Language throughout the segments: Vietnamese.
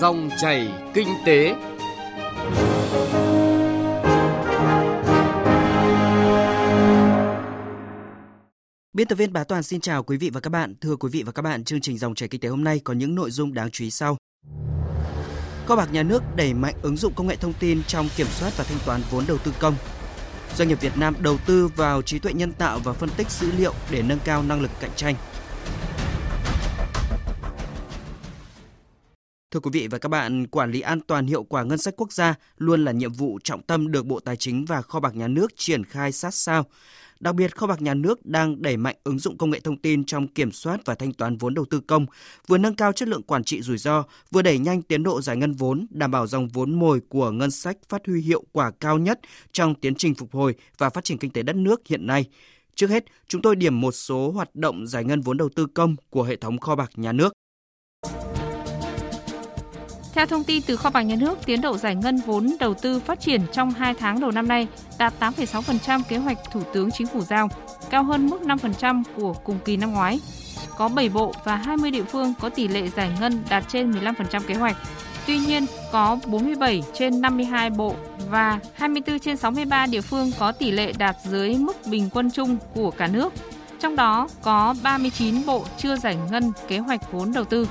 Dòng chảy kinh tế. Biên tập viên Bá Toàn xin chào quý vị và các bạn. Thưa quý vị và các bạn, chương trình Dòng chảy kinh tế hôm nay có những nội dung đáng chú ý sau. Kho bạc nhà nước đẩy mạnh ứng dụng công nghệ thông tin trong kiểm soát và thanh toán vốn đầu tư công. Doanh nghiệp Việt Nam đầu tư vào trí tuệ nhân tạo và phân tích dữ liệu để nâng cao năng lực cạnh tranh. Thưa quý vị và các bạn, quản lý an toàn hiệu quả ngân sách quốc gia luôn là nhiệm vụ trọng tâm được Bộ Tài chính và Kho bạc Nhà nước triển khai sát sao. Đặc biệt, Kho bạc Nhà nước đang đẩy mạnh ứng dụng công nghệ thông tin trong kiểm soát và thanh toán vốn đầu tư công, vừa nâng cao chất lượng quản trị rủi ro, vừa đẩy nhanh tiến độ giải ngân vốn, đảm bảo dòng vốn mồi của ngân sách phát huy hiệu quả cao nhất trong tiến trình phục hồi và phát triển kinh tế đất nước hiện nay. Trước hết, chúng tôi điểm một số hoạt động giải ngân vốn đầu tư công của hệ thống Kho bạc Nhà nước. Theo thông tin từ Kho bạc Nhà nước, tiến độ giải ngân vốn đầu tư phát triển trong 2 tháng đầu năm nay đạt 8,6% kế hoạch Thủ tướng Chính phủ giao, cao hơn mức 5% của cùng kỳ năm ngoái. Có 7 bộ và 20 địa phương có tỷ lệ giải ngân đạt trên 15% kế hoạch. Tuy nhiên, có 47 trên 52 bộ và 24 trên 63 địa phương có tỷ lệ đạt dưới mức bình quân chung của cả nước. Trong đó có 39 bộ chưa giải ngân kế hoạch vốn đầu tư.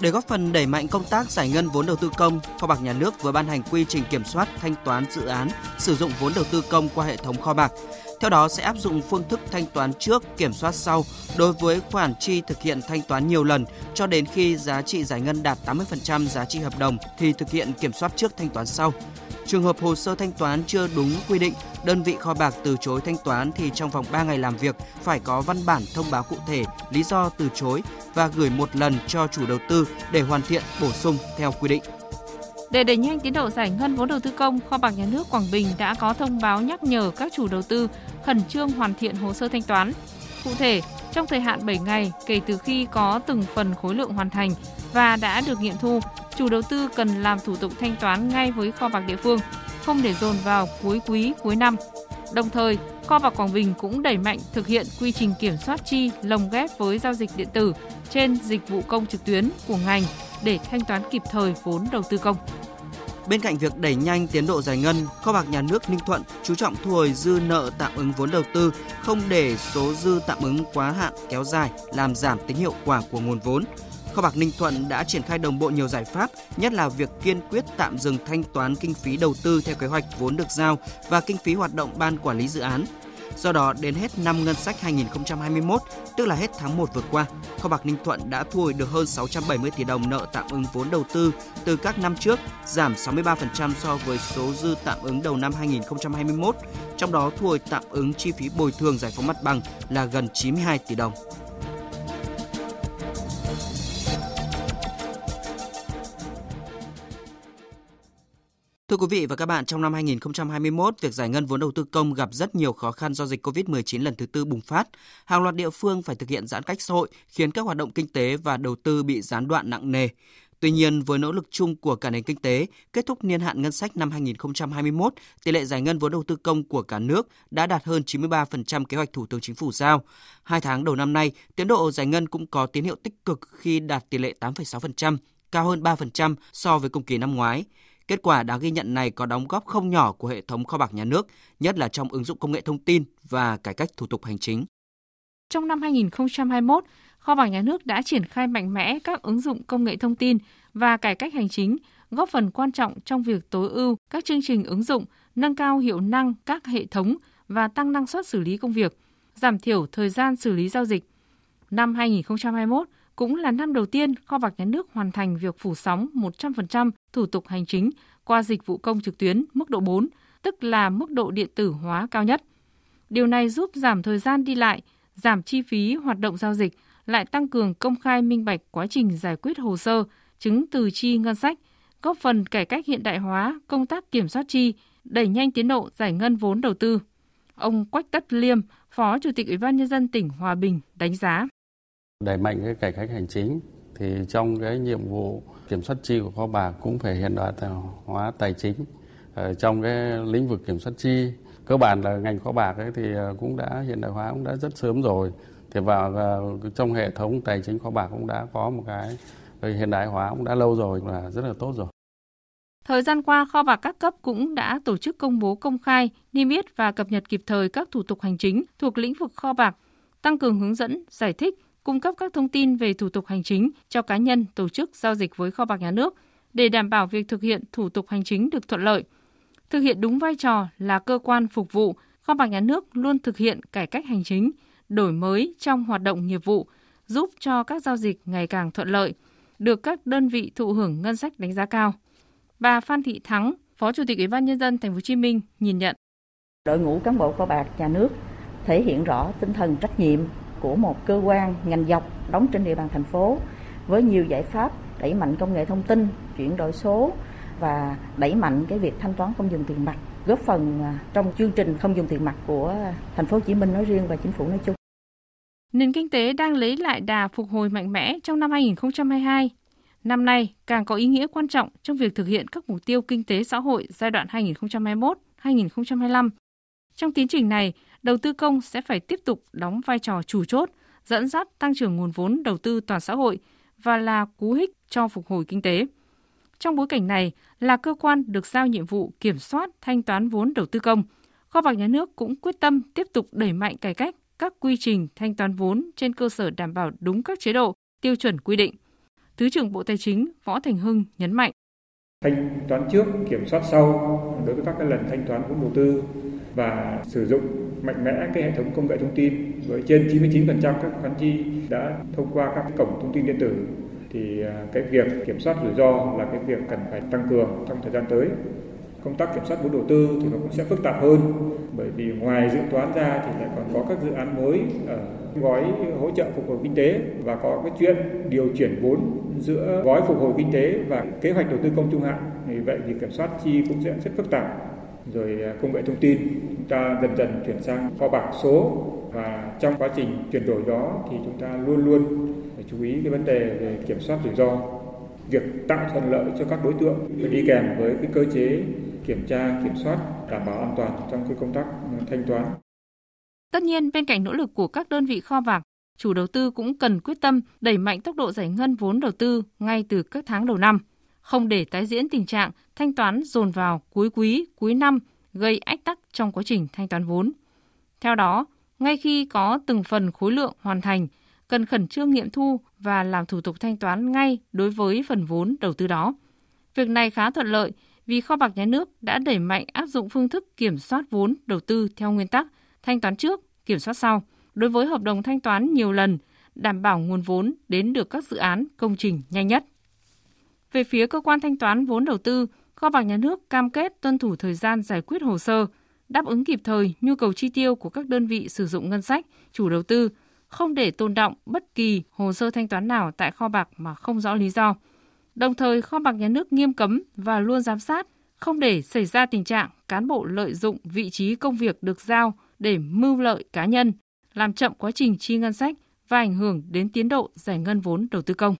Để góp phần đẩy mạnh công tác giải ngân vốn đầu tư công, Kho bạc Nhà nước vừa ban hành quy trình kiểm soát thanh toán dự án sử dụng vốn đầu tư công qua hệ thống kho bạc. Theo đó sẽ áp dụng phương thức thanh toán trước, kiểm soát sau đối với khoản chi thực hiện thanh toán nhiều lần cho đến khi giá trị giải ngân đạt 80% giá trị hợp đồng thì thực hiện kiểm soát trước thanh toán sau. Trường hợp hồ sơ thanh toán chưa đúng quy định, đơn vị kho bạc từ chối thanh toán thì trong vòng 3 ngày làm việc phải có văn bản thông báo cụ thể lý do từ chối và gửi một lần cho chủ đầu tư để hoàn thiện bổ sung theo quy định. Để đẩy nhanh tiến độ giải ngân vốn đầu tư công, Kho bạc Nhà nước Quảng Bình đã có thông báo nhắc nhở các chủ đầu tư khẩn trương hoàn thiện hồ sơ thanh toán. Cụ thể, trong thời hạn 7 ngày kể từ khi có từng phần khối lượng hoàn thành và đã được nghiệm thu, chủ đầu tư cần làm thủ tục thanh toán ngay với kho bạc địa phương, không để dồn vào cuối quý, cuối năm. Đồng thời, Kho bạc Quảng Bình cũng đẩy mạnh thực hiện quy trình kiểm soát chi lồng ghép với giao dịch điện tử trên dịch vụ công trực tuyến của ngành để thanh toán kịp thời vốn đầu tư công. Bên cạnh việc đẩy nhanh tiến độ giải ngân, Kho bạc Nhà nước Ninh Thuận chú trọng thu hồi dư nợ tạm ứng vốn đầu tư, không để số dư tạm ứng quá hạn kéo dài làm giảm tính hiệu quả của nguồn vốn. Kho bạc Ninh Thuận đã triển khai đồng bộ nhiều giải pháp, nhất là việc kiên quyết tạm dừng thanh toán kinh phí đầu tư theo kế hoạch vốn được giao và kinh phí hoạt động ban quản lý dự án. Do đó, đến hết năm ngân sách 2021, tức là hết tháng 1 vừa qua, Kho bạc Ninh Thuận đã thu hồi được hơn 670 tỷ đồng nợ tạm ứng vốn đầu tư từ các năm trước, giảm 63% so với số dư tạm ứng đầu năm 2021, trong đó thu hồi tạm ứng chi phí bồi thường giải phóng mặt bằng là gần 92 tỷ đồng. Thưa quý vị và các bạn, trong năm 2021, việc giải ngân vốn đầu tư công gặp rất nhiều khó khăn do dịch Covid-19 lần thứ tư bùng phát. Hàng loạt địa phương phải thực hiện giãn cách xã hội, khiến các hoạt động kinh tế và đầu tư bị gián đoạn nặng nề. Tuy nhiên, với nỗ lực chung của cả nền kinh tế, kết thúc niên hạn ngân sách năm 2021, tỷ lệ giải ngân vốn đầu tư công của cả nước đã đạt hơn 93% kế hoạch Thủ tướng Chính phủ giao. 2 tháng đầu năm nay, tiến độ giải ngân cũng có tín hiệu tích cực khi đạt tỷ lệ 8,6%, cao hơn 3% so với cùng kỳ năm ngoái. Kết quả đáng ghi nhận này có đóng góp không nhỏ của hệ thống Kho bạc Nhà nước, nhất là trong ứng dụng công nghệ thông tin và cải cách thủ tục hành chính. Trong năm 2021, Kho bạc Nhà nước đã triển khai mạnh mẽ các ứng dụng công nghệ thông tin và cải cách hành chính, góp phần quan trọng trong việc tối ưu các chương trình ứng dụng, nâng cao hiệu năng các hệ thống và tăng năng suất xử lý công việc, giảm thiểu thời gian xử lý giao dịch. Năm 2021, cũng là năm đầu tiên Kho bạc Nhà nước hoàn thành việc phủ sóng 100% thủ tục hành chính qua dịch vụ công trực tuyến mức độ 4, tức là mức độ điện tử hóa cao nhất. Điều này giúp giảm thời gian đi lại, giảm chi phí hoạt động giao dịch, lại tăng cường công khai minh bạch quá trình giải quyết hồ sơ, chứng từ chi ngân sách, góp phần cải cách hiện đại hóa công tác kiểm soát chi, đẩy nhanh tiến độ giải ngân vốn đầu tư. Ông Quách Tất Liêm, Phó Chủ tịch Ủy ban Nhân dân tỉnh Hòa Bình đánh giá. Đẩy mạnh cái cải cách hành chính thì trong cái nhiệm vụ kiểm soát chi của kho bạc cũng phải hiện đại hóa tài chính. Trong cái lĩnh vực kiểm soát chi, cơ bản là ngành kho bạc ấy thì cũng đã hiện đại hóa cũng đã rất sớm rồi. Thì vào trong hệ thống tài chính kho bạc cũng đã có một cái hiện đại hóa cũng đã lâu rồi, là rất là tốt rồi. Thời gian qua, kho bạc các cấp cũng đã tổ chức công bố công khai, niêm yết và cập nhật kịp thời các thủ tục hành chính thuộc lĩnh vực kho bạc, tăng cường hướng dẫn, giải thích, cung cấp các thông tin về thủ tục hành chính cho cá nhân, tổ chức giao dịch với kho bạc nhà nước để đảm bảo việc thực hiện thủ tục hành chính được thuận lợi. Thực hiện đúng vai trò là cơ quan phục vụ, kho bạc nhà nước luôn thực hiện cải cách hành chính, đổi mới trong hoạt động nghiệp vụ, giúp cho các giao dịch ngày càng thuận lợi, được các đơn vị thụ hưởng ngân sách đánh giá cao. Bà Phan Thị Thắng, Phó Chủ tịch Ủy ban Nhân dân Thành phố Hồ Chí Minh nhìn nhận: đội ngũ cán bộ kho bạc nhà nước thể hiện rõ tinh thần trách nhiệm của một cơ quan ngành dọc đóng trên địa bàn thành phố, với nhiều giải pháp đẩy mạnh công nghệ thông tin, chuyển đổi số và đẩy mạnh cái việc thanh toán không dùng tiền mặt, góp phần trong chương trình không dùng tiền mặt của Thành phố Hồ Chí Minh nói riêng và chính phủ nói chung. Nền kinh tế đang lấy lại đà phục hồi mạnh mẽ trong năm 2022. Năm nay càng có ý nghĩa quan trọng trong việc thực hiện các mục tiêu kinh tế xã hội giai đoạn 2021-2025. Trong tiến trình này, đầu tư công sẽ phải tiếp tục đóng vai trò chủ chốt, dẫn dắt tăng trưởng nguồn vốn đầu tư toàn xã hội và là cú hích cho phục hồi kinh tế. Trong bối cảnh này, là cơ quan được giao nhiệm vụ kiểm soát thanh toán vốn đầu tư công, kho bạc nhà nước cũng quyết tâm tiếp tục đẩy mạnh cải cách các quy trình thanh toán vốn trên cơ sở đảm bảo đúng các chế độ, tiêu chuẩn quy định. Thứ trưởng Bộ Tài chính Võ Thành Hưng nhấn mạnh: thanh toán trước, kiểm soát sau đối với các lần thanh toán vốn đầu tư, và sử dụng mạnh mẽ cái hệ thống công nghệ thông tin với trên 99% các khoản chi đã thông qua các cổng thông tin điện tử, thì cái việc kiểm soát rủi ro là cái việc cần phải tăng cường trong thời gian tới. Công tác kiểm soát vốn đầu tư thì nó cũng sẽ phức tạp hơn, bởi vì ngoài dự toán ra thì lại còn có các dự án mới ở gói hỗ trợ phục hồi kinh tế, và có cái chuyện điều chuyển vốn giữa gói phục hồi kinh tế và kế hoạch đầu tư công trung hạn. Vì vậy thì kiểm soát chi cũng sẽ rất phức tạp. Rồi công nghệ thông tin chúng ta dần dần chuyển sang kho bạc số, và trong quá trình chuyển đổi đó thì chúng ta luôn luôn phải chú ý cái vấn đề về kiểm soát rủi ro. Việc tạo thuận lợi cho các đối tượng phải đi kèm với cái cơ chế kiểm tra, kiểm soát, đảm bảo an toàn trong cái công tác thanh toán. Tất nhiên, bên cạnh nỗ lực của các đơn vị kho bạc, chủ đầu tư cũng cần quyết tâm đẩy mạnh tốc độ giải ngân vốn đầu tư ngay từ các tháng đầu năm, không để tái diễn tình trạng thanh toán dồn vào cuối quý, cuối năm gây ách tắc trong quá trình thanh toán vốn. Theo đó, ngay khi có từng phần khối lượng hoàn thành, cần khẩn trương nghiệm thu và làm thủ tục thanh toán ngay đối với phần vốn đầu tư đó. Việc này khá thuận lợi vì kho bạc nhà nước đã đẩy mạnh áp dụng phương thức kiểm soát vốn đầu tư theo nguyên tắc thanh toán trước, kiểm soát sau đối với hợp đồng thanh toán nhiều lần, đảm bảo nguồn vốn đến được các dự án công trình nhanh nhất. Về phía cơ quan thanh toán vốn đầu tư, kho bạc nhà nước cam kết tuân thủ thời gian giải quyết hồ sơ, đáp ứng kịp thời nhu cầu chi tiêu của các đơn vị sử dụng ngân sách, chủ đầu tư, không để tồn đọng bất kỳ hồ sơ thanh toán nào tại kho bạc mà không rõ lý do. Đồng thời, kho bạc nhà nước nghiêm cấm và luôn giám sát, không để xảy ra tình trạng cán bộ lợi dụng vị trí công việc được giao để mưu lợi cá nhân, làm chậm quá trình chi ngân sách và ảnh hưởng đến tiến độ giải ngân vốn đầu tư công.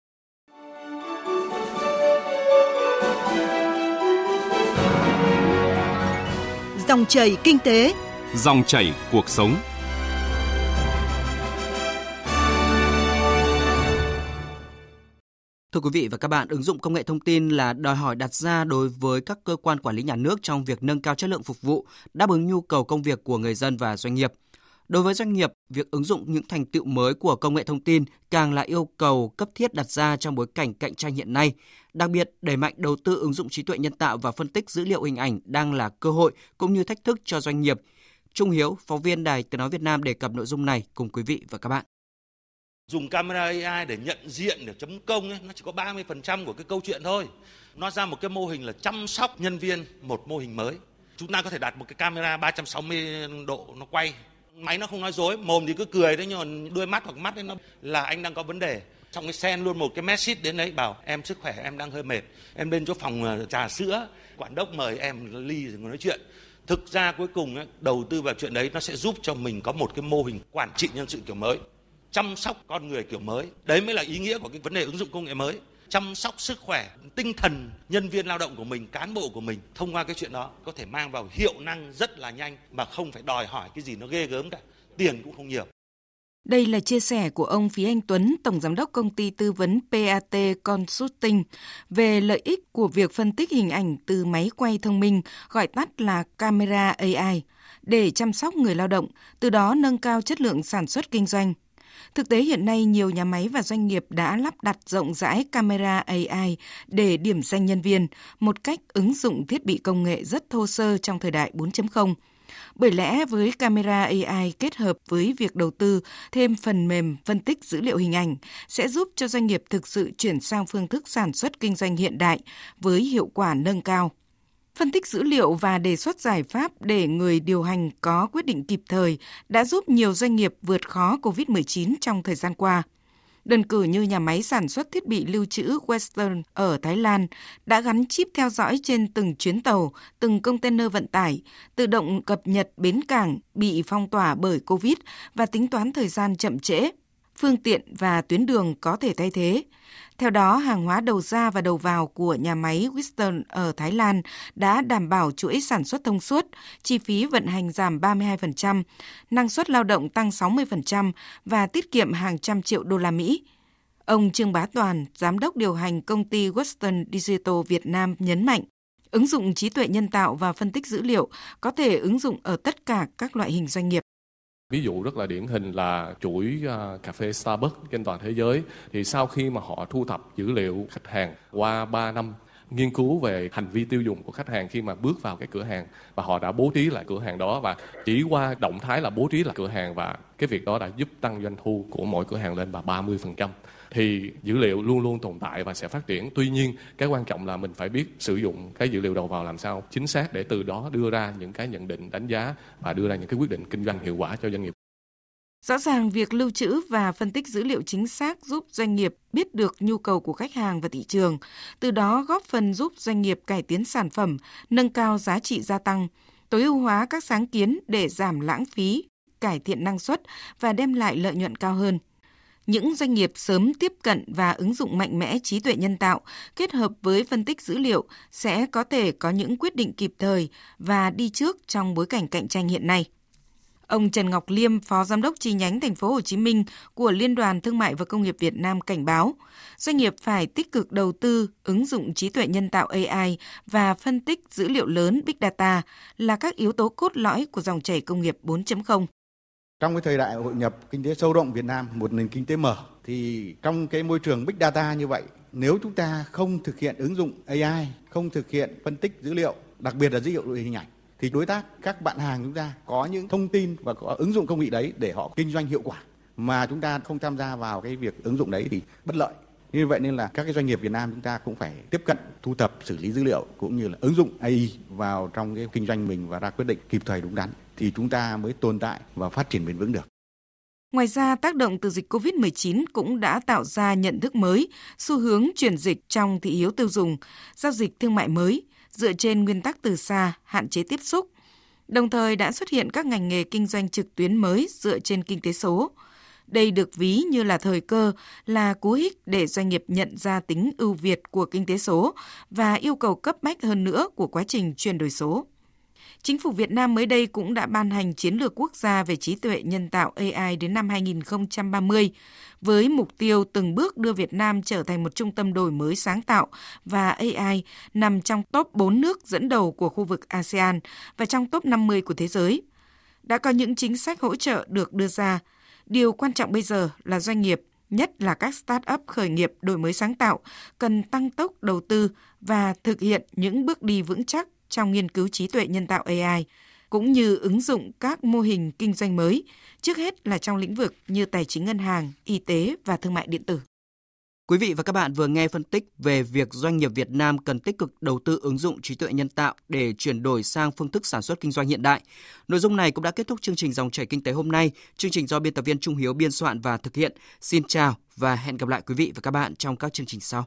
Dòng chảy kinh tế, dòng chảy cuộc sống. Thưa quý vị và các bạn, ứng dụng công nghệ thông tin là đòi hỏi đặt ra đối với các cơ quan quản lý nhà nước trong việc nâng cao chất lượng phục vụ, đáp ứng nhu cầu công việc của người dân và doanh nghiệp. Đối với doanh nghiệp, việc ứng dụng những thành tựu mới của công nghệ thông tin càng là yêu cầu cấp thiết đặt ra trong bối cảnh cạnh tranh hiện nay. Đặc biệt, đẩy mạnh đầu tư ứng dụng trí tuệ nhân tạo và phân tích dữ liệu hình ảnh đang là cơ hội cũng như thách thức cho doanh nghiệp. Trung Hiếu, phóng viên Đài Tiếng nói Việt Nam đề cập nội dung này cùng quý vị và các bạn. Dùng camera AI để nhận diện, để chấm công ấy, nó chỉ có 30% của cái câu chuyện thôi. Nó ra một cái mô hình là chăm sóc nhân viên, một mô hình mới. Chúng ta có thể đặt một cái camera 360 độ nó quay. Máy nó không nói dối, mồm thì cứ cười đấy, nhưng mà đôi mắt hoặc mắt đấy nó là anh đang có vấn đề. Xong cái send luôn một cái message đến đấy bảo em sức khỏe, em đang hơi mệt, em lên chỗ phòng trà sữa, quản đốc mời em ly rồi nói chuyện. Thực ra cuối cùng ấy, đầu tư vào chuyện đấy nó sẽ giúp cho mình có một cái mô hình quản trị nhân sự kiểu mới, chăm sóc con người kiểu mới. Đấy mới là ý nghĩa của cái vấn đề ứng dụng công nghệ mới, chăm sóc sức khỏe, tinh thần nhân viên lao động của mình, cán bộ của mình. Thông qua cái chuyện đó có thể mang vào hiệu năng rất là nhanh mà không phải đòi hỏi cái gì nó ghê gớm cả, tiền cũng không nhiều. Đây là chia sẻ của ông Phí Anh Tuấn, Tổng Giám đốc Công ty Tư vấn PAT Consulting về lợi ích của việc phân tích hình ảnh từ máy quay thông minh, gọi tắt là camera AI, để chăm sóc người lao động, từ đó nâng cao chất lượng sản xuất kinh doanh. Thực tế hiện nay, nhiều nhà máy và doanh nghiệp đã lắp đặt rộng rãi camera AI để điểm danh nhân viên, một cách ứng dụng thiết bị công nghệ rất thô sơ trong thời đại 4.0. Bởi lẽ với camera AI kết hợp với việc đầu tư thêm phần mềm phân tích dữ liệu hình ảnh sẽ giúp cho doanh nghiệp thực sự chuyển sang phương thức sản xuất kinh doanh hiện đại với hiệu quả nâng cao. Phân tích dữ liệu và đề xuất giải pháp để người điều hành có quyết định kịp thời đã giúp nhiều doanh nghiệp vượt khó COVID-19 trong thời gian qua. Đơn cử như nhà máy sản xuất thiết bị lưu trữ Western ở Thái Lan đã gắn chip theo dõi trên từng chuyến tàu, từng container vận tải, tự động cập nhật bến cảng bị phong tỏa bởi COVID và tính toán thời gian chậm trễ, phương tiện và tuyến đường có thể thay thế. Theo đó, hàng hóa đầu ra và đầu vào của nhà máy Western ở Thái Lan đã đảm bảo chuỗi sản xuất thông suốt, chi phí vận hành giảm 32%, năng suất lao động tăng 60% và tiết kiệm hàng trăm triệu đô la Mỹ. Ông Trương Bá Toàn, Giám đốc điều hành công ty Western Digital Việt Nam nhấn mạnh, ứng dụng trí tuệ nhân tạo và phân tích dữ liệu có thể ứng dụng ở tất cả các loại hình doanh nghiệp. Ví dụ rất là điển hình là chuỗi cà phê Starbucks trên toàn thế giới. Thì sau khi mà họ thu thập dữ liệu khách hàng qua 3 năm nghiên cứu về hành vi tiêu dùng của khách hàng khi mà bước vào cái cửa hàng, và họ đã bố trí lại cửa hàng đó, và chỉ qua động thái là bố trí lại cửa hàng, và cái việc đó đã giúp tăng doanh thu của mỗi cửa hàng lên 30%. Thì dữ liệu luôn luôn tồn tại và sẽ phát triển. Tuy nhiên, cái quan trọng là mình phải biết sử dụng cái dữ liệu đầu vào làm sao chính xác để từ đó đưa ra những cái nhận định, đánh giá và đưa ra những cái quyết định kinh doanh hiệu quả cho doanh nghiệp. Rõ ràng, việc lưu trữ và phân tích dữ liệu chính xác giúp doanh nghiệp biết được nhu cầu của khách hàng và thị trường, từ đó góp phần giúp doanh nghiệp cải tiến sản phẩm, nâng cao giá trị gia tăng, tối ưu hóa các sáng kiến để giảm lãng phí, cải thiện năng suất và đem lại lợi nhuận cao hơn. Những doanh nghiệp sớm tiếp cận và ứng dụng mạnh mẽ trí tuệ nhân tạo kết hợp với phân tích dữ liệu sẽ có thể có những quyết định kịp thời và đi trước trong bối cảnh cạnh tranh hiện nay. Ông Trần Ngọc Liêm, Phó Giám đốc chi nhánh Thành phố Hồ Chí Minh của Liên đoàn Thương mại và Công nghiệp Việt Nam cảnh báo, doanh nghiệp phải tích cực đầu tư ứng dụng trí tuệ nhân tạo AI và phân tích dữ liệu lớn Big Data là các yếu tố cốt lõi của dòng chảy công nghiệp 4.0. Trong cái thời đại hội nhập kinh tế sâu rộng Việt Nam, một nền kinh tế mở, thì trong cái môi trường Big Data như vậy, nếu chúng ta không thực hiện ứng dụng AI, không thực hiện phân tích dữ liệu, đặc biệt là dữ liệu hình ảnh, thì đối tác, các bạn hàng chúng ta có những thông tin và có ứng dụng công nghệ đấy để họ kinh doanh hiệu quả. Mà chúng ta không tham gia vào cái việc ứng dụng đấy thì bất lợi. Như vậy nên là các cái doanh nghiệp Việt Nam chúng ta cũng phải tiếp cận, thu thập, xử lý dữ liệu cũng như là ứng dụng AI vào trong cái kinh doanh mình và ra quyết định kịp thời đúng đắn, thì chúng ta mới tồn tại và phát triển bền vững được. Ngoài ra, tác động từ dịch COVID-19 cũng đã tạo ra nhận thức mới, xu hướng chuyển dịch trong thị hiếu tiêu dùng, giao dịch thương mại mới, dựa trên nguyên tắc từ xa, hạn chế tiếp xúc. Đồng thời đã xuất hiện các ngành nghề kinh doanh trực tuyến mới dựa trên kinh tế số. Đây được ví như là thời cơ, là cú hích để doanh nghiệp nhận ra tính ưu việt của kinh tế số và yêu cầu cấp bách hơn nữa của quá trình chuyển đổi số. Chính phủ Việt Nam mới đây cũng đã ban hành chiến lược quốc gia về trí tuệ nhân tạo AI đến năm 2030 với mục tiêu từng bước đưa Việt Nam trở thành một trung tâm đổi mới sáng tạo và AI nằm trong top 4 nước dẫn đầu của khu vực ASEAN và trong top 50 của thế giới. Đã có những chính sách hỗ trợ được đưa ra. Điều quan trọng bây giờ là doanh nghiệp, nhất là các start-up khởi nghiệp đổi mới sáng tạo, cần tăng tốc đầu tư và thực hiện những bước đi vững chắc trong nghiên cứu trí tuệ nhân tạo AI, cũng như ứng dụng các mô hình kinh doanh mới, trước hết là trong lĩnh vực như tài chính ngân hàng, y tế và thương mại điện tử. Quý vị và các bạn vừa nghe phân tích về việc doanh nghiệp Việt Nam cần tích cực đầu tư ứng dụng trí tuệ nhân tạo để chuyển đổi sang phương thức sản xuất kinh doanh hiện đại. Nội dung này cũng đã kết thúc chương trình Dòng chảy kinh tế hôm nay. Chương trình do biên tập viên Trung Hiếu biên soạn và thực hiện. Xin chào và hẹn gặp lại quý vị và các bạn trong các chương trình sau.